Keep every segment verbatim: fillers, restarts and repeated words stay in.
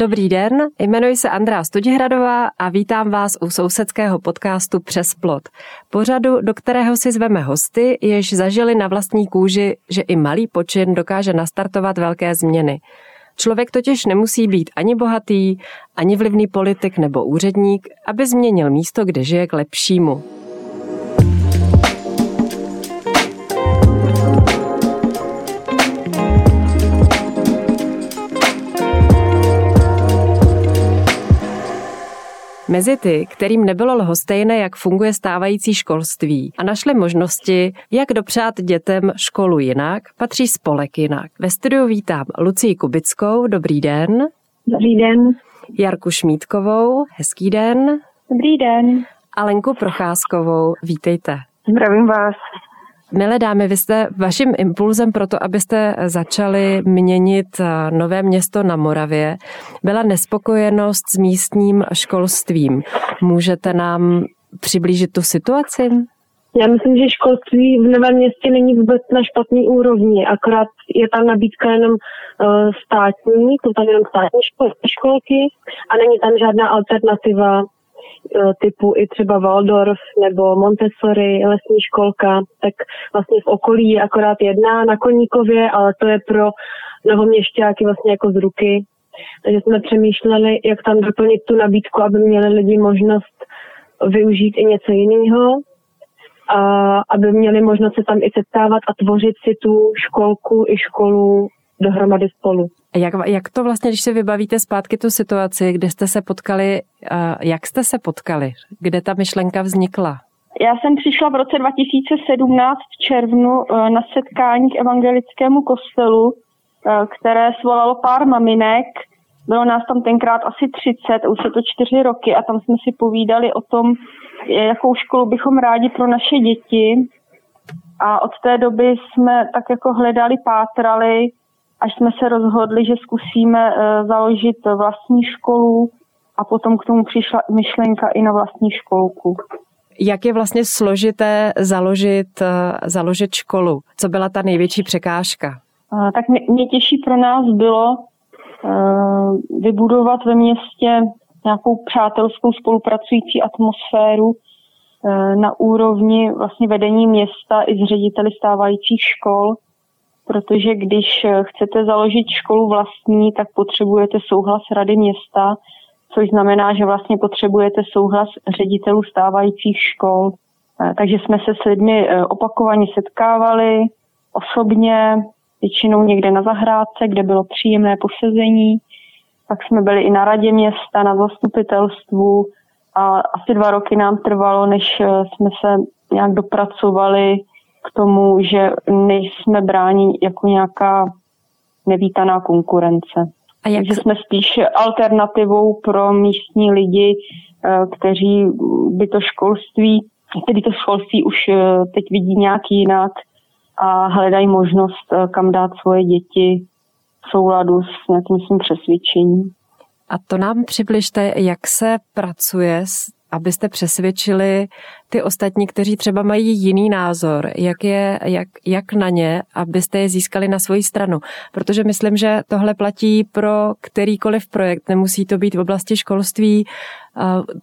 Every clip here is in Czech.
Dobrý den, jmenuji se Andra Studihradová a vítám vás u sousedského podcastu Přes plot. Pořadu, do kterého si zveme hosty, jež zažili na vlastní kůži, že i malý počin dokáže nastartovat velké změny. Člověk totiž nemusí být ani bohatý, ani vlivný politik nebo úředník, aby změnil místo, kde žije, k lepšímu. Mezi ty, kterým nebylo lhostejné, jak funguje stávající školství a našli možnosti, jak dopřát dětem školu jinak, patří spolek Jinak. Ve studiu vítám Lucii Kubickou, dobrý den. Dobrý den. Jarku Šmítkovou, hezký den. Dobrý den. Alenku Procházkovou, vítejte. Zdravím vás. Milé dámy, vy jste vaším impulzem pro to, abyste začali měnit Nové Město na Moravě, byla nespokojenost s místním školstvím. Můžete nám přiblížit tu situaci? Já myslím, že školství v Novém Městě není vůbec na špatný úrovni, akorát je tam nabídka jenom státní, jsou tam jenom státní školky a není tam žádná alternativa typu i třeba Waldorf nebo Montessori, lesní školka, tak vlastně v okolí je akorát jedna na Koníkově, ale to je pro novoměšťáky vlastně jako z ruky. Takže jsme přemýšleli, jak tam doplnit tu nabídku, aby měli lidi možnost využít i něco jiného a aby měli možnost se tam i setkávat a tvořit si tu školku i školu dohromady spolu. Jak, jak to vlastně, když si vybavíte zpátky tu situaci, kde jste se potkali, jak jste se potkali, kde ta myšlenka vznikla? Já jsem přišla v roce dva tisíce sedmnáct v červnu na setkání k evangelickému kostelu, které svolalo pár maminek. Bylo nás tam tenkrát asi třicet, už se to čtyři roky a tam jsme si povídali o tom, jakou školu bychom rádi pro naše děti. A od té doby jsme tak jako hledali, pátrali, až jsme se rozhodli, že zkusíme založit vlastní školu a potom k tomu přišla myšlenka i na vlastní školku. Jak je vlastně složité založit, založit školu? Co byla ta největší překážka? Tak nejtěžší pro nás bylo vybudovat ve městě nějakou přátelskou spolupracující atmosféru na úrovni vlastně vedení města i s řediteli stávajících škol. Protože když chcete založit školu vlastní, tak potřebujete souhlas rady města, což znamená, že vlastně potřebujete souhlas ředitelů stávajících škol. Takže jsme se s lidmi opakovaně setkávali, osobně, většinou někde na zahrádce, kde bylo příjemné posezení. Pak jsme byli i na radě města, na zastupitelstvu a asi dva roky nám trvalo, než jsme se nějak dopracovali k tomu, že nejsme bráni jako nějaká nevítaná konkurence. A jak... Takže jsme spíš alternativou pro místní lidi, kteří by to školství, kteří to školství už teď vidí nějak jinak a hledají možnost, kam dát svoje děti v souladu s nějakým svým přesvědčením. A to nám přibližte, jak se pracuje s abyste přesvědčili ty ostatní, kteří třeba mají jiný názor, jak, je, jak, jak na ně, abyste je získali na svoji stranu. Protože myslím, že tohle platí pro kterýkoliv projekt, nemusí to být v oblasti školství,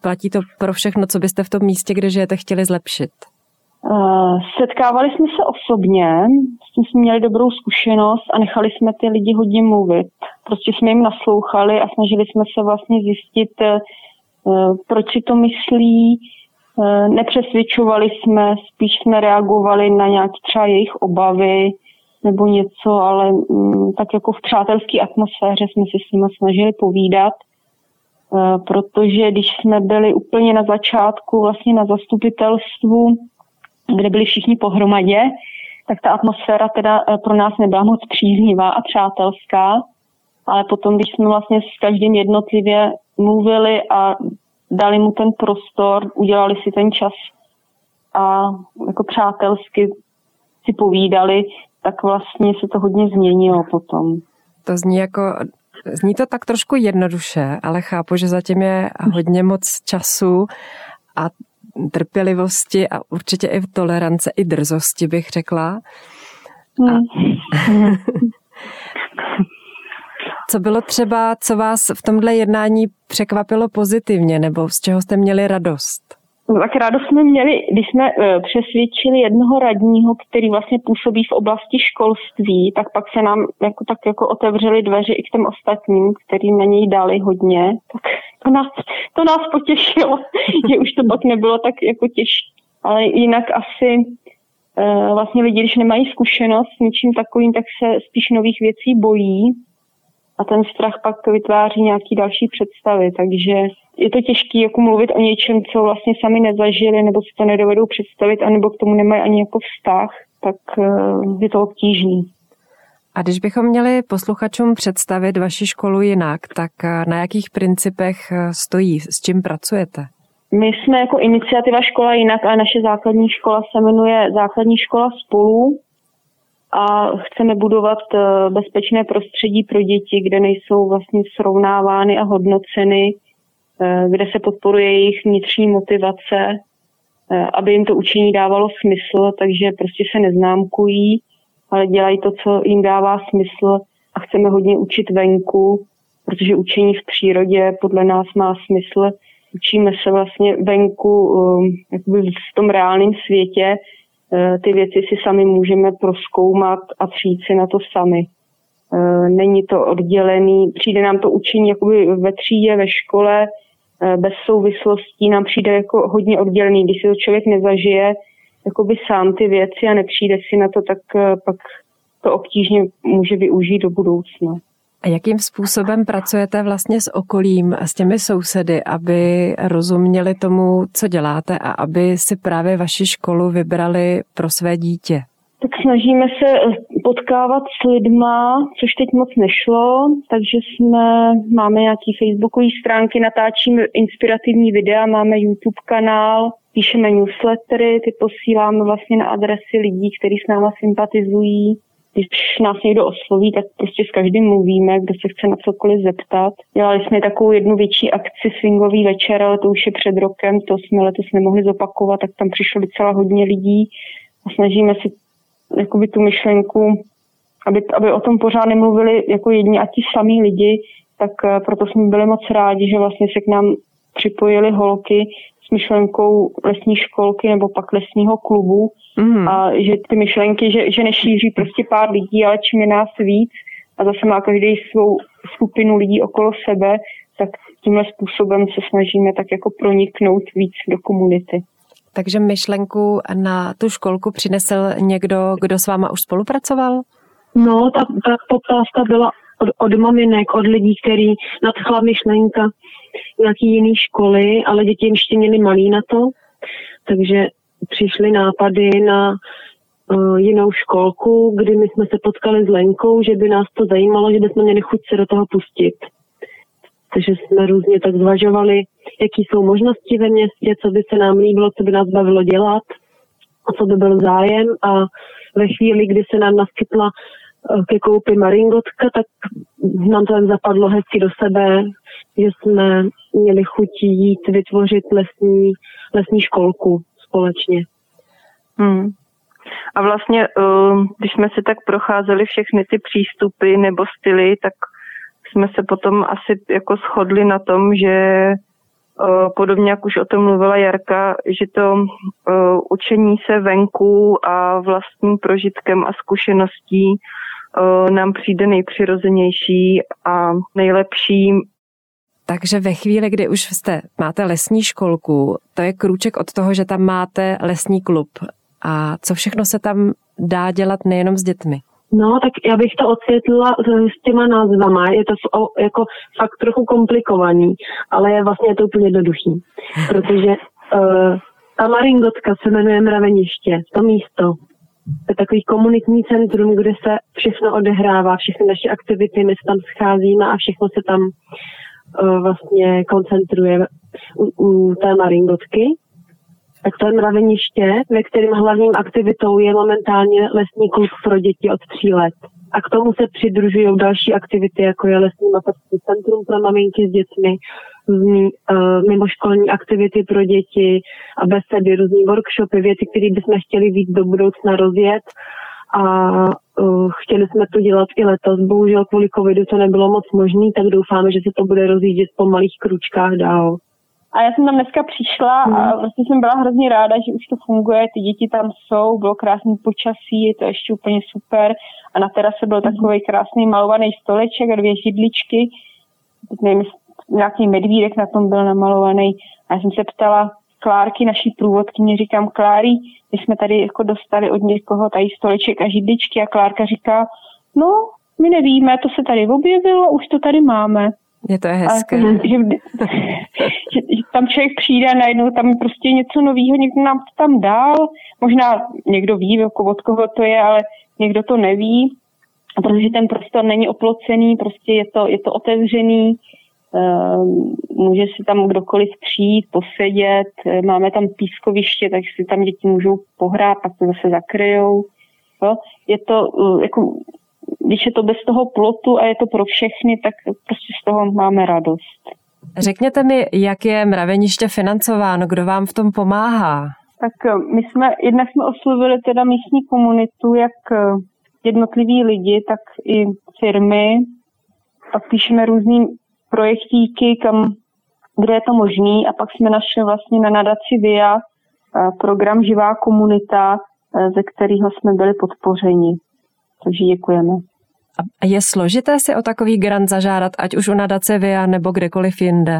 platí to pro všechno, co byste v tom místě, kde žijete, chtěli zlepšit. Setkávali jsme se osobně, s tím jsme měli dobrou zkušenost a nechali jsme ty lidi hodně mluvit. Prostě jsme jim naslouchali a snažili jsme se vlastně zjistit, proč si to myslí, nepřesvědčovali jsme, spíš jsme reagovali na nějaké třeba jejich obavy nebo něco, ale tak jako v přátelské atmosféře jsme se s nimi snažili povídat, protože když jsme byli úplně na začátku vlastně na zastupitelstvu, kde byli všichni pohromadě, tak ta atmosféra teda pro nás nebyla moc příznivá a přátelská, ale potom, když jsme vlastně s každým jednotlivě mluvili a dali mu ten prostor, udělali si ten čas a jako přátelsky si povídali, tak vlastně se to hodně změnilo potom. To zní jako, zní to tak trošku jednoduše, ale chápu, že zatím je hodně moc času a trpělivosti a určitě i tolerance, i drzosti bych řekla. Hmm. A... Co bylo třeba, co vás v tomhle jednání překvapilo pozitivně, nebo z čeho jste měli radost? No tak radost jsme měli, když jsme přesvědčili jednoho radního, který vlastně působí v oblasti školství, tak pak se nám jako tak jako otevřely dveře i k těm ostatním, kteří na něj dali hodně. Tak to nás, to nás potěšilo, že už to pak nebylo tak jako těžké. Ale jinak asi vlastně lidi, když nemají zkušenost s ničím takovým, tak se spíš nových věcí bojí a ten strach pak vytváří nějaký další představy, takže je to těžké jako mluvit o něčem, co vlastně sami nezažili, nebo si to nedovedou představit, anebo k tomu nemají ani jako vztah, tak je to obtížný. A když bychom měli posluchačům představit vaši školu jinak, tak na jakých principech stojí, s čím pracujete? My jsme jako iniciativa Škola Jinak, ale naše základní škola se jmenuje Základní škola spolu a chceme budovat bezpečné prostředí pro děti, kde nejsou vlastně srovnávány a hodnoceny, kde se podporuje jejich vnitřní motivace, aby jim to učení dávalo smysl, takže prostě se neznámkují, ale dělají to, co jim dává smysl a chceme hodně učit venku, protože učení v přírodě podle nás má smysl. Učíme se vlastně venku v tom reálném světě, ty věci si sami můžeme prozkoumat a přijít si na to sami. Není to oddělený, přijde nám to učení jakoby ve třídě, ve škole, bez souvislostí, nám přijde jako hodně oddělený, když si to člověk nezažije jakoby sám ty věci a nepřijde si na to, tak pak to obtížně může využít do budoucna. A jakým způsobem pracujete vlastně s okolím a s těmi sousedy, aby rozuměli tomu, co děláte a aby si právě vaši školu vybrali pro své dítě? Tak snažíme se potkávat s lidma, což teď moc nešlo, takže jsme, máme nějaké facebookové stránky, natáčíme inspirativní videa, máme YouTube kanál, píšeme newslettery, ty posíláme vlastně na adresy lidí, kteří s náma sympatizují. Když nás někdo osloví, tak prostě s každým mluvíme, kdo se chce na cokoliv zeptat. Dělali jsme takovou jednu větší akci swingový večer, ale to už je před rokem, to jsme letos nemohli zopakovat, tak tam přišlo docela hodně lidí a snažíme si jakoby tu myšlenku, aby, aby o tom pořád nemluvili jako jedni a ti samí lidi, tak proto jsme byli moc rádi, že vlastně se k nám připojili holky s myšlenkou lesní školky nebo pak lesního klubu, mm. a že ty myšlenky, že, že nešíří prostě pár lidí, ale čím je nás víc a zase má každý svou skupinu lidí okolo sebe, tak tímhle způsobem se snažíme tak jako proniknout víc do komunity. Takže myšlenku na tu školku přinesl někdo, kdo s váma už spolupracoval? No, ta, ta poptávka byla od, od maminek, od lidí, který nadchla myšlenka nějaký jiný školy, ale děti ještě měly malý na to, takže přišly nápady na uh, jinou školku, kdy my jsme se potkali s Lenkou, že by nás to zajímalo, že bychom měli chuť se do toho pustit. Takže jsme různě tak zvažovali, jaký jsou možnosti ve městě, co by se nám líbilo, co by nás bavilo dělat, a co by byl zájem, a ve chvíli, kdy se nám naskytla ke koupi maringotka, tak nám to tak zapadlo hezky do sebe, že jsme měli chuť jít vytvořit lesní, lesní školku společně. Hmm. A vlastně, když jsme si tak procházeli všechny ty přístupy nebo styly, tak jsme se potom asi jako shodli na tom, že podobně, jak už o tom mluvila Jarka, že to učení se venku a vlastním prožitkem a zkušeností nám přijde nejpřirozenější a nejlepší. Takže ve chvíli, kdy už jste, máte lesní školku, to je krůček od toho, že tam máte lesní klub. A co všechno se tam dá dělat nejenom s dětmi? No, tak já bych to osvětlila s těma názvama. Je to jako fakt trochu komplikovaný, ale je vlastně to úplně jednoduchý. Protože uh, ta maringotka se jmenuje Mraveniště, to místo. To je takový komunitní centrum, kde se všechno odehrává, všechny naše aktivity, my se tam scházíme a všechno se tam uh, vlastně koncentruje u, u té maringotky. Tak to je Mraveniště, ve kterém hlavním aktivitou je momentálně lesní klub pro děti od tří let. A k tomu se přidružují další aktivity, jako je lesní mateřské centrum pro maminky s dětmi, mimoškolní aktivity pro děti a besedy, různý workshopy, věci, které bychom chtěli víc do budoucna rozjet. a uh, chtěli jsme to dělat i letos. Bohužel kvůli covidu to nebylo moc možné, tak doufáme, že se to bude rozjíždět po malých kručkách dál. A já jsem tam dneska přišla a vlastně jsem byla hrozně ráda, že už to funguje, ty děti tam jsou, bylo krásný počasí, je to ještě úplně super a na terase byl takový krásný malovaný stoleček a dvě židličky, nevím, nějaký medvídek na tom byl namalovaný a já jsem se ptala Klárky, naší průvodkyně, říkám Kláry, my jsme tady jako dostali od někoho tady stoleček a židličky a Klárka říká, no my nevíme, to se tady objevilo, už to tady máme. Je to je hezké. Jako, že, že, že tam člověk přijde a najednou tam prostě něco novýho, někdo nám to tam dal, možná někdo ví, jako od koho to je, ale někdo to neví, protože ten prostor není oplocený, prostě je to, je to otevřený, může si tam kdokoliv přijít, posedět, máme tam pískoviště, takže si tam děti můžou pohrát, pak to zase zakryjou. Jo? Je to jako... Když je to bez toho plotu a je to pro všechny, tak prostě z toho máme radost. Řekněte mi, jak je Mraveniště financováno, kdo vám v tom pomáhá? Tak my jsme, jednak jsme oslovili teda místní komunitu, jak jednotliví lidi, tak i firmy. Pak píšeme různý projektíky, kam, kde je to možný. A pak jsme našli vlastně na nadaci Via program Živá komunita, ze kterého jsme byli podpořeni. Takže děkujeme. A je složité si o takový grant zažádat, ať už u nadace Via nebo kdekoliv jinde?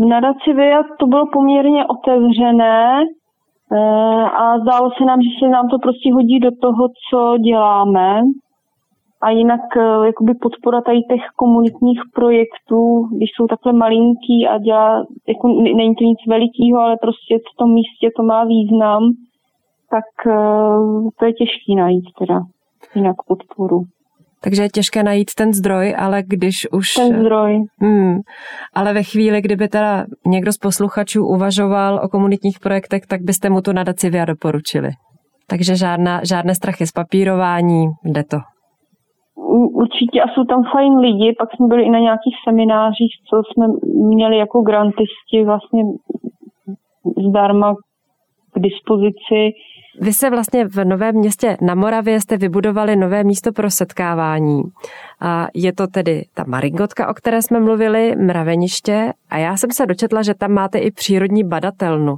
V nadaci Via to bylo poměrně otevřené a zdálo se nám, že se nám to prostě hodí do toho, co děláme. A jinak jakoby podpora tady těch komunitních projektů, když jsou takhle malinký a dělá, jako není to nic velikýho, ale prostě v tom místě to má význam, tak to je těžké najít teda jinak podporu. Takže je těžké najít ten zdroj, ale když už... Ten zdroj. Hmm, ale ve chvíli, kdyby teda někdo z posluchačů uvažoval o komunitních projektech, tak byste mu tu nadaci Via doporučili. Takže žádná, žádné strachy z papírování, jde to. Určitě a jsou tam fajn lidi, pak jsme byli i na nějakých seminářích, co jsme měli jako grantisti vlastně zdarma k dispozici. Vy se vlastně v Novém Městě na Moravě jste vybudovali nové místo pro setkávání. A je to tedy ta Maringotka, o které jsme mluvili, Mraveniště. A já jsem se dočetla, že tam máte i přírodní badatelnu.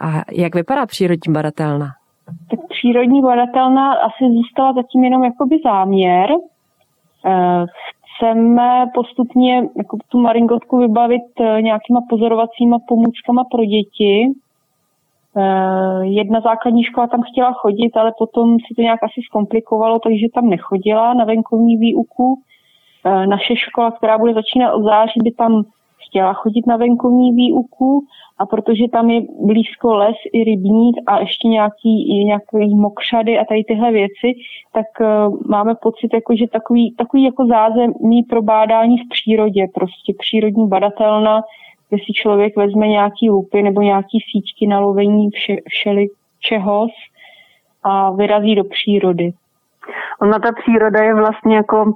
A jak vypadá přírodní badatelna? Tak přírodní badatelna asi zůstala zatím jenom jakoby záměr. Chceme postupně jako tu Maringotku vybavit nějakýma pozorovacíma pomůckama pro děti. Jedna základní škola tam chtěla chodit, ale potom se to nějak asi zkomplikovalo, takže tam nechodila na venkovní výuku. Naše škola, která bude začínat od září, by tam chtěla chodit na venkovní výuku a protože tam je blízko les i rybník a ještě nějaký, nějaký mokřady a tady tyhle věci, tak máme pocit, jako, že takový, takový jako zázemí pro bádání v přírodě, prostě přírodní badatelna, kde si člověk vezme nějaký lupy nebo nějaký síťky na lovení vše, všeličehos a vyrazí do přírody. Ona ta příroda je vlastně jako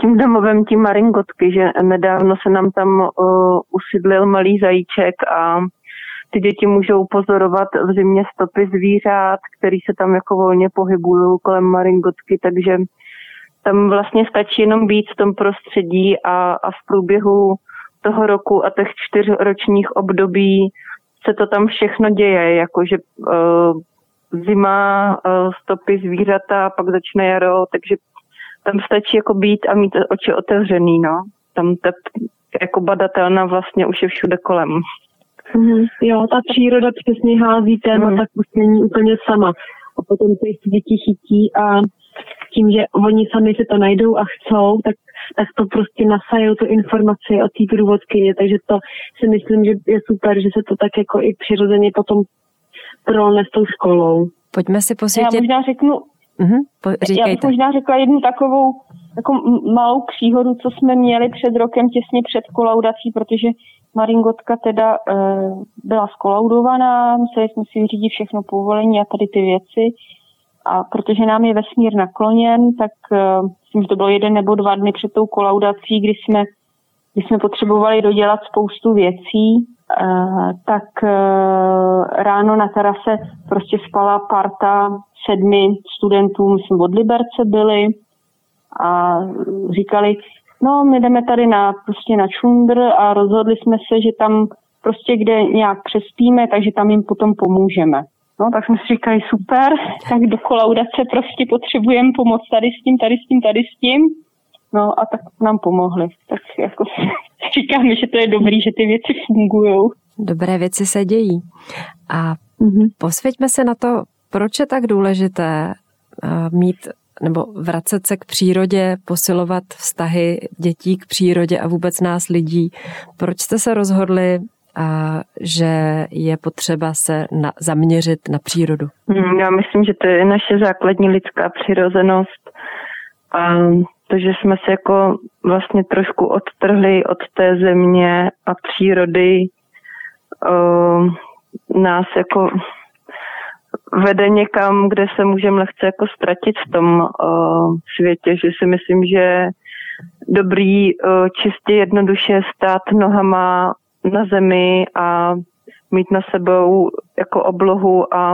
tím domovem tím Maringotky, že nedávno se nám tam uh, usídlil malý zajíček a ty děti můžou pozorovat v zimě stopy zvířat, který se tam jako volně pohybují kolem Maringotky, takže tam vlastně stačí jenom být v tom prostředí a, a v průběhu toho roku a těch čtyřročních období se to tam všechno děje, jakože uh, zima, uh, stopy zvířata, pak začne jaro, takže tam stačí jako být a mít oči otevřený, no. Tam ta jako badatelna vlastně už je všude kolem. Mm, jo, ta příroda přesně hází téma, mm. tak už není úplně sama. A potom ty děti chytí a tím, že oni sami si to najdou a chcou, tak, tak to prostě nasajou tu informaci o té průvodkyně, takže to si myslím, že je super, že se to tak jako i přirozeně potom prolne s tou školou. Pojďme si posvětit. Já možná řeknu, uh-huh, po, já bych možná řekla jednu takovou jako malou příhodu, co jsme měli před rokem těsně před kolaudací, protože Maringotka teda e, byla skolaudovaná, museli jsme si vyřídit všechno povolení a tady ty věci. A protože nám je vesmír nakloněn, tak uh, myslím, že to bylo jeden nebo dva dny před tou kolaudací, kdy jsme, kdy jsme potřebovali dodělat spoustu věcí, uh, tak uh, ráno na terase prostě spala parta sedmi studentům od Liberce byli a říkali, no my jdeme tady na, prostě na čundr a rozhodli jsme se, že tam prostě kde nějak přespíme, takže tam jim potom pomůžeme. No tak jsme si říkali, super, tak do kolaudace prostě potřebujeme pomoc tady s tím, tady s tím, tady s tím. No a tak nám pomohli. Tak jako říkáme, že to je dobrý, že ty věci fungujou. Dobré věci se dějí. A mm-hmm. posvěťme se na to, proč je tak důležité mít nebo vracet se k přírodě, posilovat vztahy dětí k přírodě a vůbec nás lidí. Proč jste se rozhodli, a že je potřeba se na, zaměřit na přírodu? Já myslím, že to je naše základní lidská přirozenost. A to, že jsme se jako vlastně trošku odtrhli od té země a přírody, o, nás jako vede někam, kde se můžeme lehce jako ztratit v tom o, světě, že si myslím, že dobrý o, čistě jednoduše stát nohama na zemi a mít na sebou jako oblohu a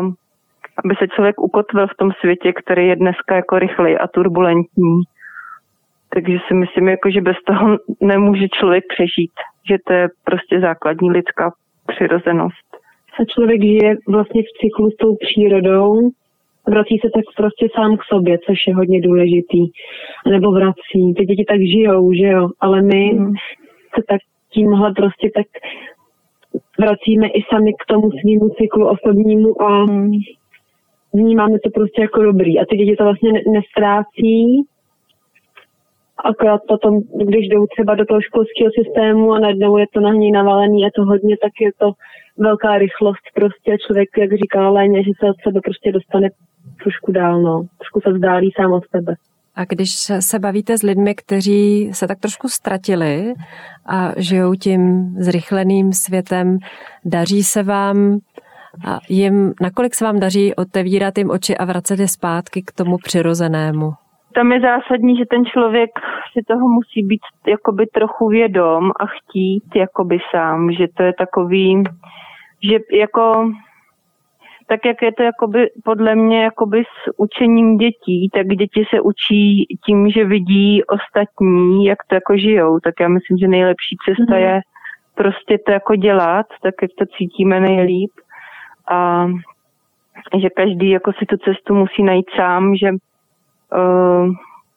aby se člověk ukotvil v tom světě, který je dneska jako rychlej a turbulentní. Takže si myslím, jako, že bez toho nemůže člověk přežít, že to je prostě základní lidská přirozenost. A člověk žije vlastně v cyklu s tou přírodou, vrací se tak prostě sám k sobě, což je hodně důležitý. Nebo vrací, ty děti tak žijou, že jo, ale my mm. se tak tímhle prostě tak vracíme i sami k tomu svému cyklu osobnímu a vnímáme to prostě jako dobrý. A ty děti to vlastně nestrácí, akorát potom, když jdou třeba do toho školského systému a najednou je to na něj navalený, je to hodně, tak je to velká rychlost prostě. Člověk, jak říká Léně, že se od sebe prostě dostane trošku dál, no. Trošku se vzdálí sám od sebe. A když se bavíte s lidmi, kteří se tak trošku ztratili a žijou tím zrychleným světem, daří se vám a jim, nakolik se vám daří otevírat jim oči a vracet je zpátky k tomu přirozenému? Tam je zásadní, že ten člověk si toho musí být jakoby trochu vědom a chtít jakoby sám, že to je takový, že jako tak, jak je to jakoby podle mě jakoby s učením dětí, tak děti se učí tím, že vidí ostatní, jak to jako žijou, tak já myslím, že nejlepší cesta mm-hmm. je prostě to jako dělat, tak jak to cítíme nejlíp a že každý jako si tu cestu musí najít sám, že Uh,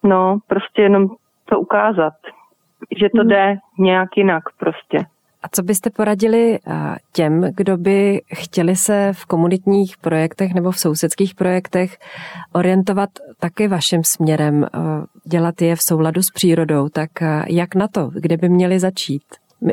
no, prostě jenom to ukázat, že to jde nějak jinak prostě. A co byste poradili těm, kdo by chtěli se v komunitních projektech nebo v sousedských projektech orientovat taky vaším směrem, dělat je v souladu s přírodou, tak jak na to, kde by měli začít?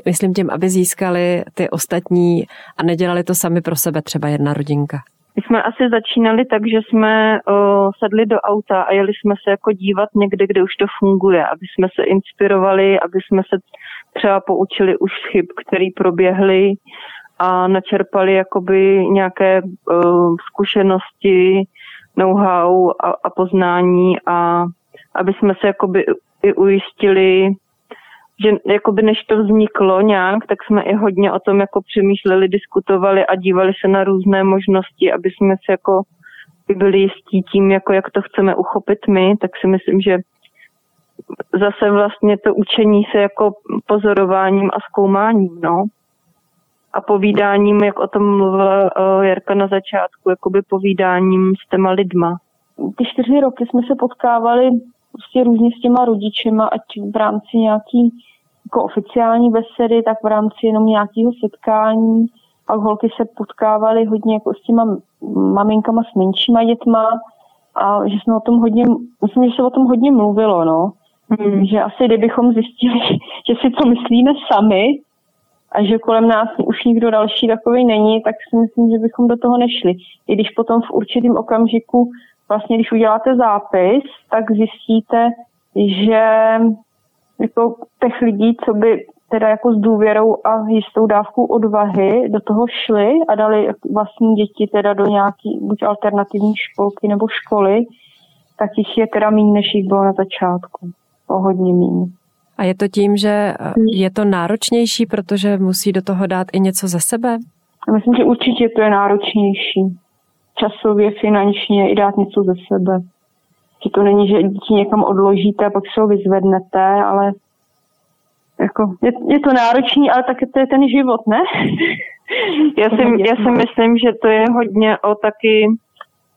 Myslím tím, aby získali ty ostatní a nedělali to sami pro sebe, třeba jedna rodinka. My jsme asi začínali tak, že jsme uh, sedli do auta a jeli jsme se jako dívat někde, kde už to funguje, aby jsme se inspirovali, aby jsme se třeba poučili už chyb, které proběhly a načerpali jakoby nějaké uh, zkušenosti, know-how a, a poznání a aby jsme se jakoby i ujistili, že jakoby než to vzniklo nějak, tak jsme i hodně o tom jako přemýšleli, diskutovali a dívali se na různé možnosti, aby jsme se jako byli jistí tím, jako jak to chceme uchopit my, tak si myslím, že zase vlastně to učení se jako pozorováním a zkoumáním, no. A povídáním, jak o tom mluvila Jarka na začátku, jakoby povídáním s těma lidma. Ty čtyři roky jsme se potkávali prostě různě s těma rodičema, ať v rámci nějaký jako oficiální besedy, tak v rámci jenom nějakého setkání. A holky se potkávaly hodně jako s těma maminkama s menšíma dětma a že jsme o tom hodně, myslím, že se o tom hodně mluvilo, no. Hmm. Že asi kdybychom zjistili, že si to myslíme sami a že kolem nás už nikdo další takovej není, tak si myslím, že bychom do toho nešli. I když potom v určitém okamžiku vlastně, když uděláte zápis, tak zjistíte, že jako těch lidí, co by teda jako s důvěrou a jistou dávkou odvahy do toho šli a dali vlastní děti teda do nějaký buď alternativní školky nebo školy, tak jich je teda míň, než jich bylo na začátku. O hodně míň. A je to tím, že je to náročnější, protože musí do toho dát i něco ze sebe? Myslím, že určitě to je náročnější. časově, finančně i dát něco ze sebe. Že to není, že dítě někam odložíte a pak se ho vyzvednete, ale jako, je, je to náročný, ale taky to je ten život, ne? já, si, já si myslím, že to je hodně o taky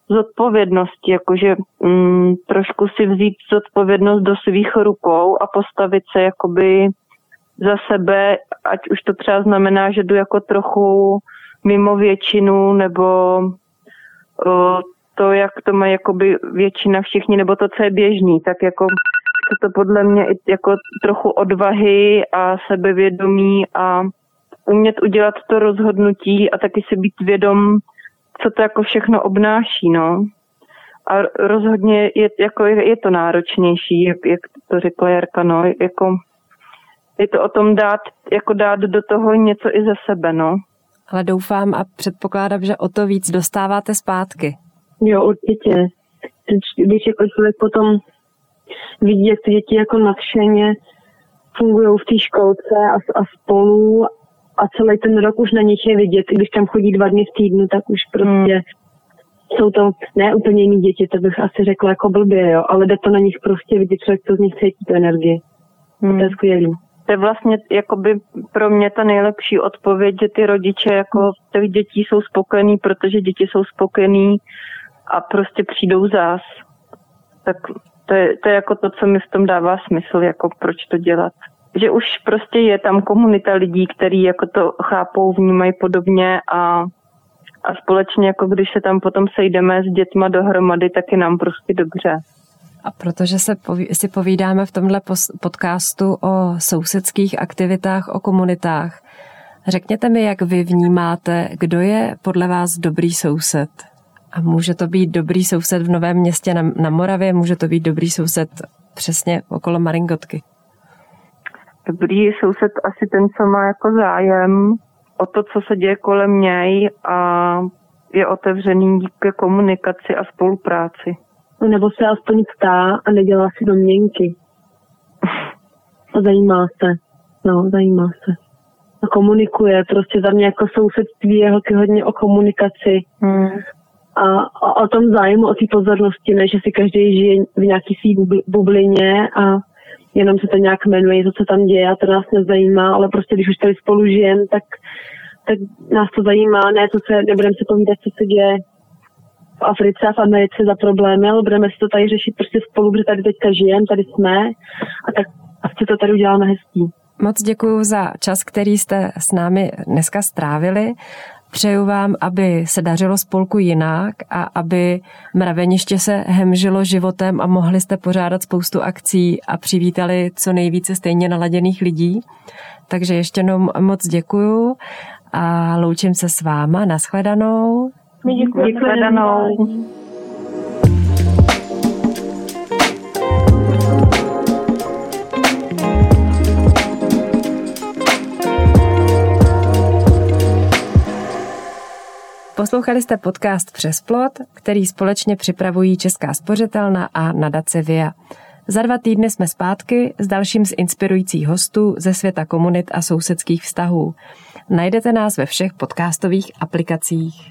zodpovědnosti, jakože mm, trošku si vzít zodpovědnost do svých rukou a postavit se jakoby za sebe, ať už to třeba znamená, že jdu jako trochu mimo většinu, nebo o, to, jak to má jakoby většina všichni, nebo to, co je běžný, tak jako to podle mě i jako trochu odvahy a sebevědomí a umět udělat to rozhodnutí a taky si být vědom, co to jako všechno obnáší, no. A rozhodně je, jako je, je to náročnější, jak, jak to řekla Jarka, no. Jako, je to o tom dát, jako dát do toho něco i ze sebe, no. Ale doufám a předpokládám, že o to víc dostáváte zpátky. Jo, určitě. Když jako člověk potom vidí, jak ty děti jako nadšeně fungují v té školce a, a spolu a celý ten rok už na nich je vidět. Když tam chodí dva dny v týdnu, tak už prostě hmm. jsou to ne úplně jiný děti, to bych asi řekla jako blbě, jo, ale jde to na nich prostě vidět, člověk to z nich cítí tu energii. Hmm. To je skvělý. To je vlastně jakoby pro mě ta nejlepší odpověď, že ty rodiče jako těch dětí jsou spokojení, protože děti jsou spokojení a prostě přijdou zás. Tak to je, to je jako to, co mi v tom dává smysl, jako proč to dělat. Že už prostě je tam komunita lidí, který jako to chápou, vnímají podobně a, a společně, jako když se tam potom sejdeme s dětma dohromady, tak je nám prostě dobře. A protože se poví, si povídáme v tomhle podcastu o sousedských aktivitách, o komunitách, řekněte mi, jak vy vnímáte, kdo je podle vás dobrý soused? A může to být dobrý soused v Novém Městě na, na Moravě, může to být dobrý soused přesně okolo Maringotky. Dobrý soused asi ten, co má jako zájem o to, co se děje kolem něj a je otevřený díky komunikaci a spolupráci. Nebo se aspoň ptá a nedělá si domněnky. A zajímá se. No, zajímá se. A komunikuje. Prostě za mě jako sousedství je hodně o komunikaci. Hmm. A, a o tom zájmu, o té pozornosti, ne, že si každý žije v nějaký svý bublině a jenom se to nějak jmenuje, to, co tam děje, a to nás nezajímá, ale prostě když už tady spolu žijeme, tak, tak nás to zajímá, ne, to se, nebudeme se povídat, co se děje v Africe a v Americe za problémy, ale budeme si to tady řešit prostě spolu, protože tady teďka žijeme, tady jsme a tak asi to tady uděláme hezký. Moc děkuju za čas, který jste s námi dneska strávili. Přeju vám, aby se dařilo spolku jinak a aby Mraveniště se hemžilo životem a mohli jste pořádat spoustu akcí a přivítali co nejvíce stejně naladěných lidí. Takže ještě jenom moc děkuju a loučím se s váma. Naschledanou. Děkuji. Naschledanou. Poslouchali jste podcast Přes plot, který společně připravují Česká spořitelna a Nadace Via. Za dva týdny jsme zpátky s dalším z inspirujících hostů ze světa komunit a sousedských vztahů. Najdete nás ve všech podcastových aplikacích.